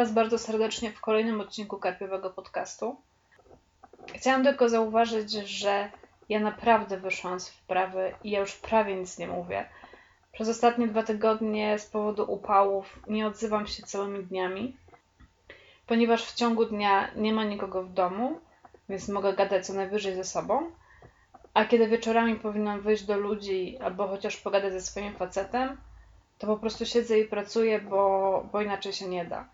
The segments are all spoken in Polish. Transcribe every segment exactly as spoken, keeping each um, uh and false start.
Was bardzo serdecznie w kolejnym odcinku Karpiowego Podcastu. Chciałam tylko zauważyć, że ja naprawdę wyszłam z wprawy i ja już prawie nic nie mówię. Przez ostatnie dwa tygodnie z powodu upałów nie odzywam się całymi dniami, ponieważ w ciągu dnia nie ma nikogo w domu, więc mogę gadać co najwyżej ze sobą, a kiedy wieczorami powinnam wyjść do ludzi albo chociaż pogadać ze swoim facetem, to po prostu siedzę i pracuję, bo, bo inaczej się nie da.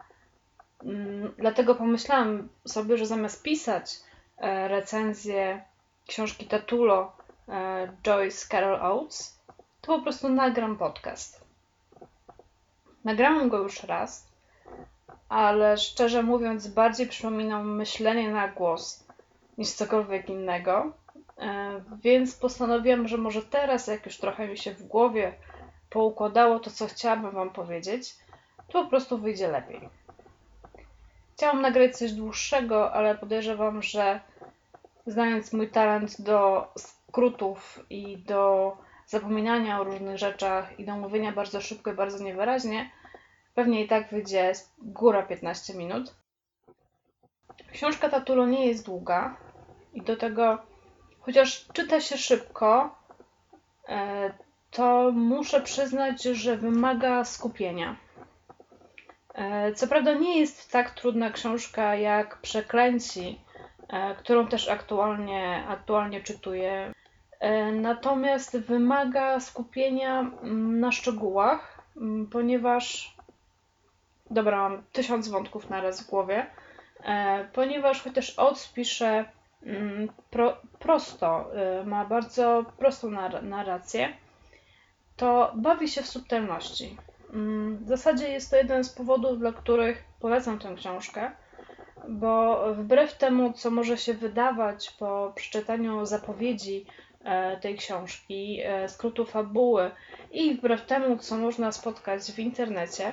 Dlatego pomyślałam sobie, że zamiast pisać recenzję książki Tatulo Joyce Carol Oates, to po prostu nagram podcast. Nagrałam go już raz, ale szczerze mówiąc bardziej przypominał myślenie na głos niż cokolwiek innego, więc postanowiłam, że może teraz, jak już trochę mi się w głowie poukładało to, co chciałabym Wam powiedzieć, to po prostu wyjdzie lepiej. Chciałam nagrać coś dłuższego, ale podejrzewam, że znając mój talent do skrótów i do zapominania o różnych rzeczach i do mówienia bardzo szybko i bardzo niewyraźnie, pewnie i tak wyjdzie góra piętnaście minut. Książka Tatulo nie jest długa i do tego, chociaż czyta się szybko, to muszę przyznać, że wymaga skupienia. Co prawda nie jest tak trudna książka jak Przeklęci, którą też aktualnie, aktualnie czytuję. Natomiast wymaga skupienia na szczegółach, ponieważ... Dobra, mam tysiąc wątków naraz w głowie. Ponieważ chociaż Oates pisze pro, prosto, ma bardzo prostą narrację, to bawi się w subtelności. W zasadzie jest to jeden z powodów, dla których polecam tę książkę, bo wbrew temu, co może się wydawać po przeczytaniu zapowiedzi tej książki, skrótu fabuły i wbrew temu, co można spotkać w internecie,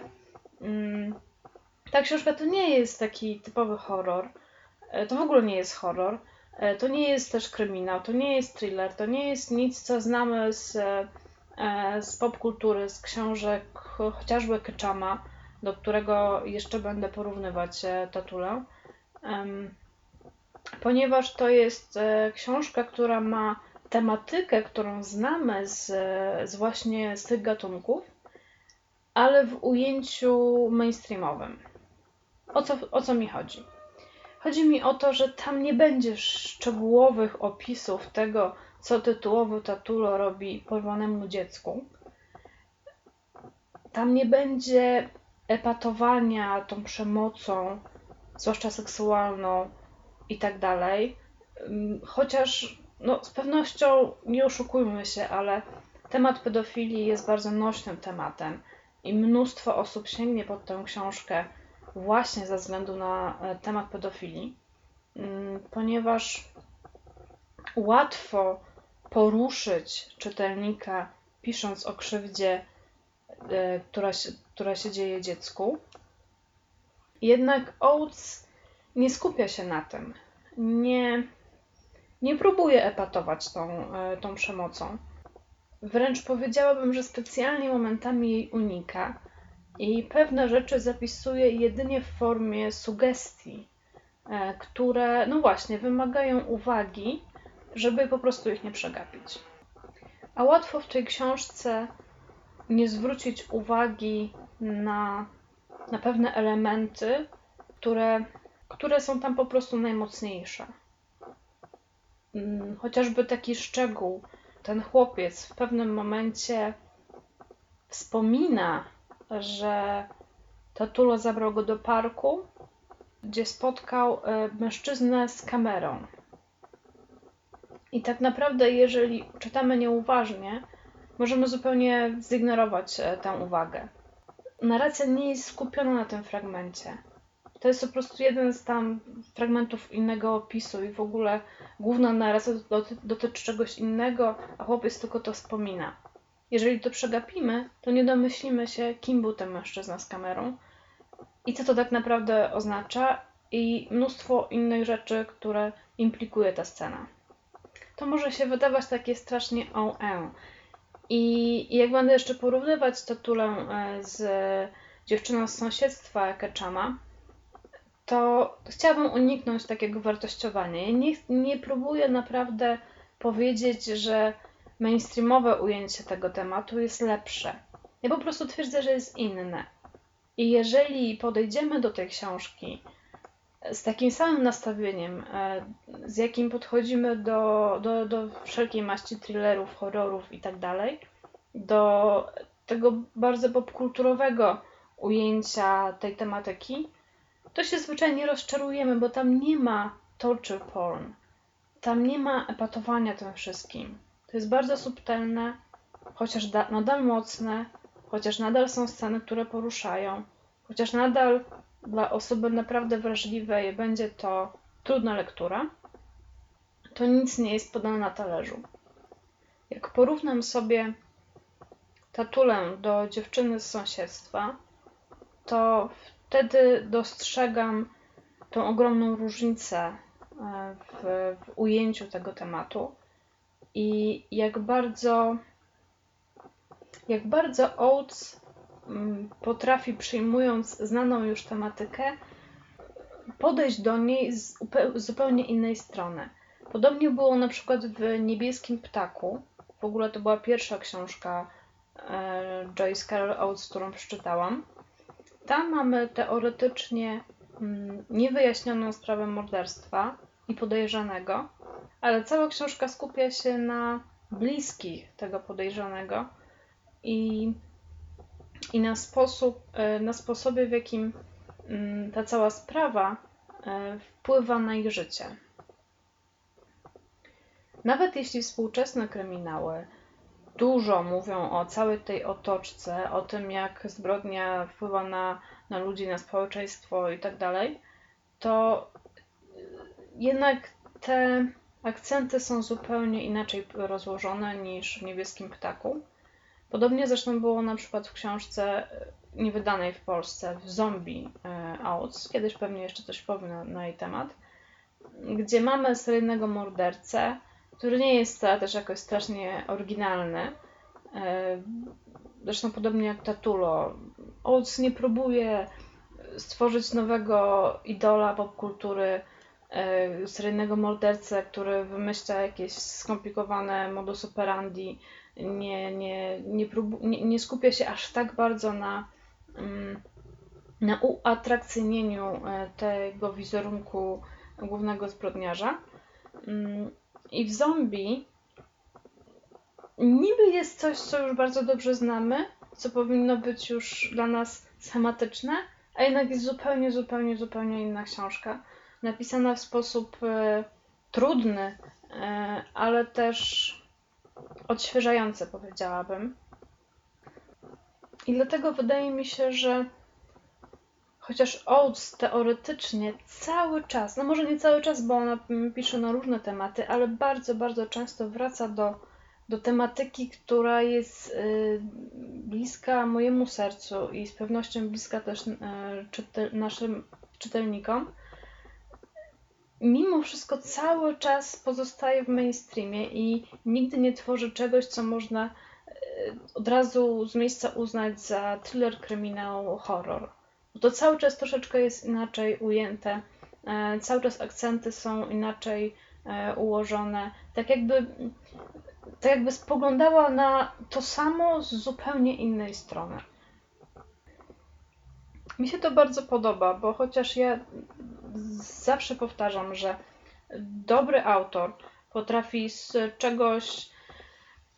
ta książka to nie jest taki typowy horror, to w ogóle nie jest horror, to nie jest też kryminał, to nie jest thriller, to nie jest nic, co znamy z... z popkultury, z książek, chociażby K'Chama, do którego jeszcze będę porównywać Tatulę, ponieważ to jest książka, która ma tematykę, którą znamy z, z właśnie z tych gatunków, ale w ujęciu mainstreamowym. O co, o co mi chodzi? Chodzi mi o to, że tam nie będzie szczegółowych opisów tego, co tytułowo Tatulo robi porwanemu dziecku. Tam nie będzie epatowania tą przemocą, zwłaszcza seksualną i tak dalej. Chociaż no, z pewnością, nie oszukujmy się, ale temat pedofilii jest bardzo nośnym tematem i mnóstwo osób sięgnie pod tę książkę właśnie ze względu na temat pedofilii, ponieważ łatwo poruszyć czytelnika, pisząc o krzywdzie, y, która, się, która się dzieje dziecku. Jednak Oates nie skupia się na tym. Nie, nie próbuje epatować tą, y, tą przemocą. Wręcz powiedziałabym, że specjalnie momentami jej unika i pewne rzeczy zapisuje jedynie w formie sugestii, y, które, no właśnie, wymagają uwagi, żeby po prostu ich nie przegapić. A łatwo w tej książce nie zwrócić uwagi na, na pewne elementy, które, które są tam po prostu najmocniejsze. Chociażby taki szczegół. Ten chłopiec w pewnym momencie wspomina, że Tatulo zabrał go do parku, gdzie spotkał mężczyznę z kamerą. I tak naprawdę, jeżeli czytamy nieuważnie, możemy zupełnie zignorować tę uwagę. Narracja nie jest skupiona na tym fragmencie. To jest po prostu jeden z tam fragmentów innego opisu i w ogóle główna narracja dotyczy czegoś innego, a chłopiec tylko to wspomina. Jeżeli to przegapimy, to nie domyślimy się, kim był ten mężczyzna z kamerą i co to tak naprawdę oznacza i mnóstwo innych rzeczy, które implikuje ta scena. To może się wydawać takie strasznie O M. I jak będę jeszcze porównywać Tatulę z dziewczyną z sąsiedztwa K'Chama, to chciałabym uniknąć takiego wartościowania. Ja nie, nie próbuję naprawdę powiedzieć, że mainstreamowe ujęcie tego tematu jest lepsze. Ja po prostu twierdzę, że jest inne. I jeżeli podejdziemy do tej książki z takim samym nastawieniem, z jakim podchodzimy do, do, do wszelkiej maści thrillerów, horrorów i tak dalej, do tego bardzo popkulturowego ujęcia tej tematyki, to się zwyczajnie rozczarujemy, bo tam nie ma torture porn. Tam nie ma epatowania tym wszystkim. To jest bardzo subtelne, chociaż da- nadal mocne, chociaż nadal są sceny, które poruszają, chociaż nadal dla osoby naprawdę wrażliwej będzie to trudna lektura, to nic nie jest podane na talerzu. Jak porównam sobie Tatulę do Dziewczyny z sąsiedztwa, to wtedy dostrzegam tą ogromną różnicę w, w ujęciu tego tematu i jak bardzo, jak bardzo Oates potrafi, przyjmując znaną już tematykę, podejść do niej z zupełnie innej strony. Podobnie było na przykład w Niebieskim Ptaku. W ogóle to była pierwsza książka Joyce Carol Oates, którą przeczytałam. Tam mamy teoretycznie niewyjaśnioną sprawę morderstwa i podejrzanego, ale cała książka skupia się na bliskich tego podejrzanego i, i na, sposób, na sposobie, w jakim ta cała sprawa wpływa na ich życie. Nawet jeśli współczesne kryminały dużo mówią o całej tej otoczce, o tym, jak zbrodnia wpływa na, na ludzi, na społeczeństwo i tak dalej, to jednak te akcenty są zupełnie inaczej rozłożone niż w Niebieskim Ptaku. Podobnie zresztą było na przykład w książce niewydanej w Polsce, w Zombie Oates, kiedyś pewnie jeszcze coś powiem na, na jej temat, gdzie mamy seryjnego mordercę, który nie jest też jakoś strasznie oryginalny. Zresztą podobnie jak Tatulo. Oates nie próbuje stworzyć nowego idola popkultury, seryjnego mordercę, który wymyśla jakieś skomplikowane modus operandi. Nie, nie, nie, próbu- nie, nie skupia się aż tak bardzo na, na uatrakcyjnieniu tego wizerunku głównego zbrodniarza. I w Zombie niby jest coś, co już bardzo dobrze znamy, co powinno być już dla nas schematyczne, a jednak jest zupełnie, zupełnie, zupełnie inna książka. Napisana w sposób e, trudny, e, ale też odświeżający, powiedziałabym. I dlatego wydaje mi się, że chociaż Oates teoretycznie cały czas, no może nie cały czas, bo ona pisze na różne tematy, ale bardzo, bardzo często wraca do, do tematyki, która jest y, bliska mojemu sercu i z pewnością bliska też y, czytel, naszym czytelnikom. Mimo wszystko cały czas pozostaje w mainstreamie i nigdy nie tworzy czegoś, co można y, od razu z miejsca uznać za thriller, kryminał, horror. To cały czas troszeczkę jest inaczej ujęte, e, cały czas akcenty są inaczej e, ułożone, tak jakby, tak jakby spoglądała na to samo z zupełnie innej strony. Mi się to bardzo podoba, bo chociaż ja zawsze powtarzam, że dobry autor potrafi z czegoś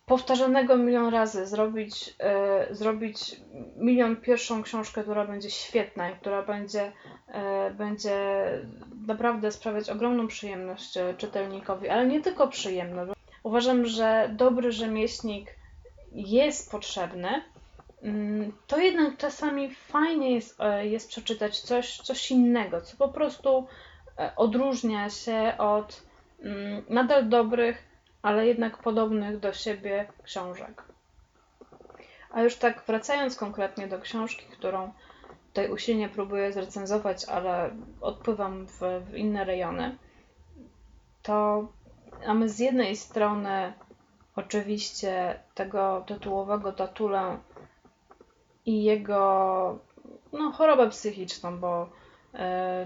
powtarzanego milion razy zrobić, e, zrobić milion pierwszą książkę, która będzie świetna i która będzie, e, będzie naprawdę sprawiać ogromną przyjemność czytelnikowi, ale nie tylko przyjemność. Uważam, że dobry rzemieślnik jest potrzebny, to jednak czasami fajnie jest, jest przeczytać coś, coś innego, co po prostu odróżnia się od nadal dobrych, ale jednak podobnych do siebie książek. A już tak wracając konkretnie do książki, którą tutaj usilnie próbuję zrecenzować, ale odpływam w, w inne rejony, to mamy z jednej strony oczywiście tego tytułowego Tatulę i jego no, chorobę psychiczną, bo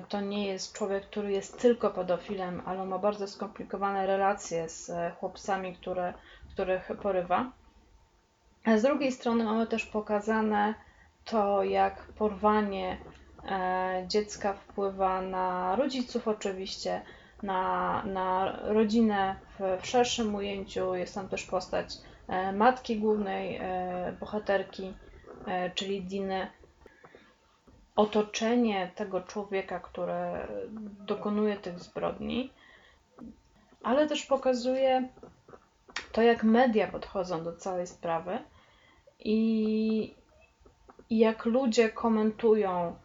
to nie jest człowiek, który jest tylko pedofilem, ale ma bardzo skomplikowane relacje z chłopcami, które, których porywa. A z drugiej strony mamy też pokazane to, jak porwanie dziecka wpływa na rodziców oczywiście, na, na rodzinę w, w szerszym ujęciu. Jest tam też postać matki głównej bohaterki, czyli Diny. Otoczenie tego człowieka, który dokonuje tych zbrodni, ale też pokazuje to, jak media podchodzą do całej sprawy i jak ludzie komentują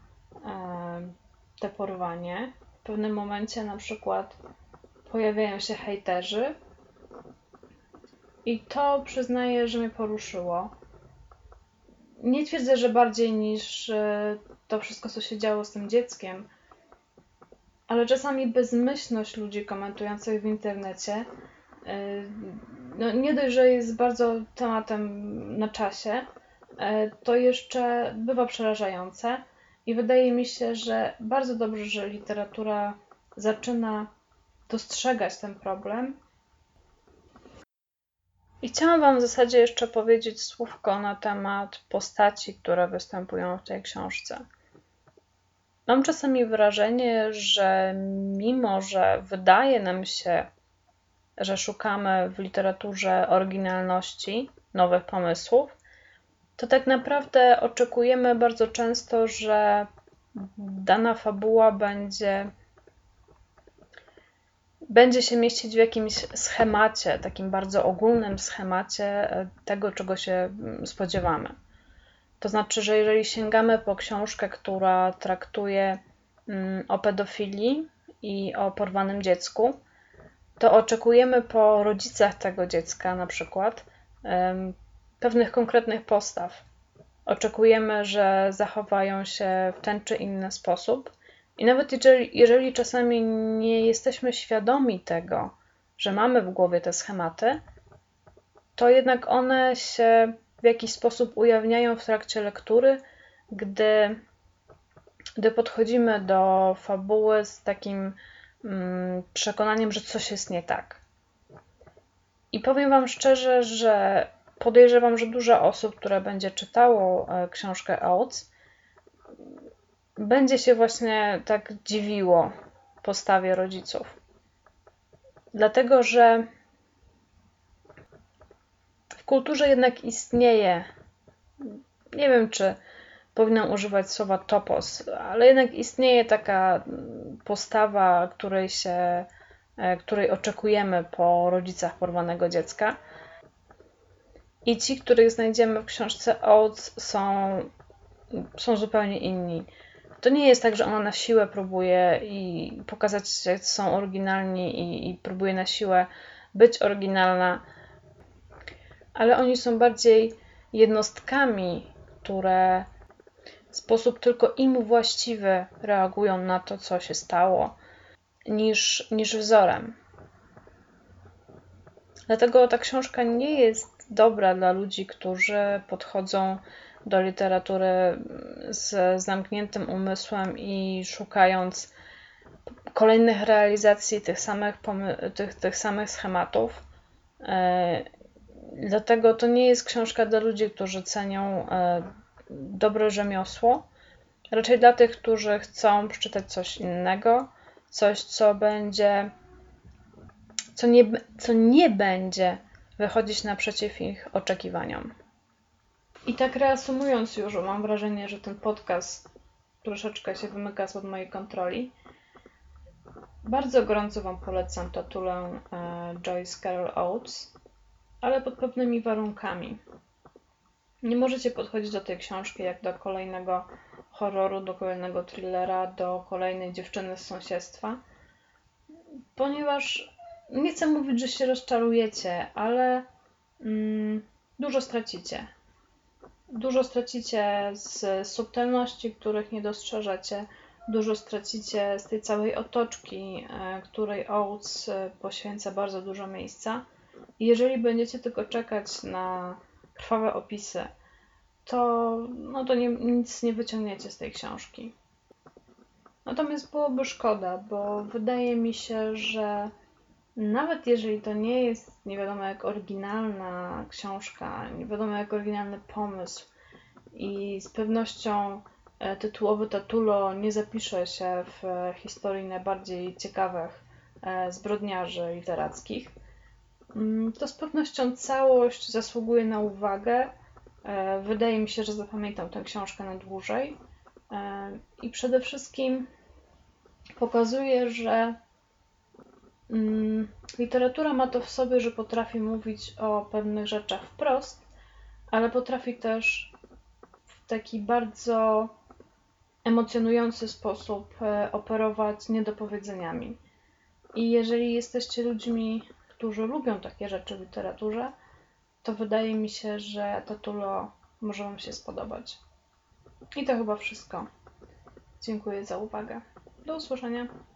te porwanie. W pewnym momencie na przykład pojawiają się hejterzy i to przyznaję, że mnie poruszyło. Nie twierdzę, że bardziej niż to wszystko, co się działo z tym dzieckiem, ale czasami bezmyślność ludzi komentujących w internecie, no nie dość, że jest bardzo tematem na czasie, to jeszcze bywa przerażające i wydaje mi się, że bardzo dobrze, że literatura zaczyna dostrzegać ten problem. I chciałam Wam w zasadzie jeszcze powiedzieć słówko na temat postaci, które występują w tej książce. Mam czasami wrażenie, że mimo, że wydaje nam się, że szukamy w literaturze oryginalności, nowych pomysłów, to tak naprawdę oczekujemy bardzo często, że dana fabuła będzie... będzie się mieścić w jakimś schemacie, takim bardzo ogólnym schemacie tego, czego się spodziewamy. To znaczy, że jeżeli sięgamy po książkę, która traktuje o pedofilii i o porwanym dziecku, to oczekujemy po rodzicach tego dziecka na przykład pewnych konkretnych postaw. Oczekujemy, że zachowają się w ten czy inny sposób. I nawet jeżeli, jeżeli czasami nie jesteśmy świadomi tego, że mamy w głowie te schematy, to jednak one się w jakiś sposób ujawniają w trakcie lektury, gdy, gdy podchodzimy do fabuły z takim mm, przekonaniem, że coś jest nie tak. I powiem Wam szczerze, że podejrzewam, że dużo osób, które będzie czytało książkę Oates, będzie się właśnie tak dziwiło postawie rodziców. Dlatego, że w kulturze jednak istnieje, nie wiem, czy powinnam używać słowa topos, ale jednak istnieje taka postawa, której się, której oczekujemy po rodzicach porwanego dziecka. I ci, których znajdziemy w książce Oates, są, są zupełnie inni. To nie jest tak, że ona na siłę próbuje i pokazać, jak są oryginalni i, i próbuje na siłę być oryginalna, ale oni są bardziej jednostkami, które w sposób tylko im właściwy reagują na to, co się stało, niż, niż wzorem. Dlatego ta książka nie jest dobra dla ludzi, którzy podchodzą do literatury z zamkniętym umysłem i szukając kolejnych realizacji tych samych, pomy- tych, tych samych schematów. Yy, dlatego to nie jest książka dla ludzi, którzy cenią yy, dobre rzemiosło, raczej dla tych, którzy chcą przeczytać coś innego, coś, co będzie, co nie, co nie będzie wychodzić naprzeciw ich oczekiwaniom. I tak reasumując już, mam wrażenie, że ten podcast troszeczkę się wymyka spod mojej kontroli. Bardzo gorąco Wam polecam tytułę Joyce Carol Oates, ale pod pewnymi warunkami. Nie możecie podchodzić do tej książki jak do kolejnego horroru, do kolejnego thrillera, do kolejnej dziewczyny z sąsiedztwa, ponieważ nie chcę mówić, że się rozczarujecie, ale mm, dużo stracicie. Dużo stracicie z subtelności, których nie dostrzeżecie. Dużo stracicie z tej całej otoczki, której Oates poświęca bardzo dużo miejsca. I jeżeli będziecie tylko czekać na krwawe opisy, to, no to nie, nic nie wyciągniecie z tej książki. Natomiast byłoby szkoda, bo wydaje mi się, że nawet jeżeli to nie jest nie wiadomo jak oryginalna książka, nie wiadomo jak oryginalny pomysł i z pewnością tytułowy Tatulo nie zapisze się w historii najbardziej ciekawych zbrodniarzy literackich, to z pewnością całość zasługuje na uwagę. Wydaje mi się, że zapamiętam tę książkę na dłużej i przede wszystkim pokazuje, że literatura ma to w sobie, że potrafi mówić o pewnych rzeczach wprost, ale potrafi też w taki bardzo emocjonujący sposób operować niedopowiedzeniami. I jeżeli jesteście ludźmi, którzy lubią takie rzeczy w literaturze, to wydaje mi się, że Tatulo może Wam się spodobać. I to chyba wszystko. Dziękuję za uwagę. Do usłyszenia.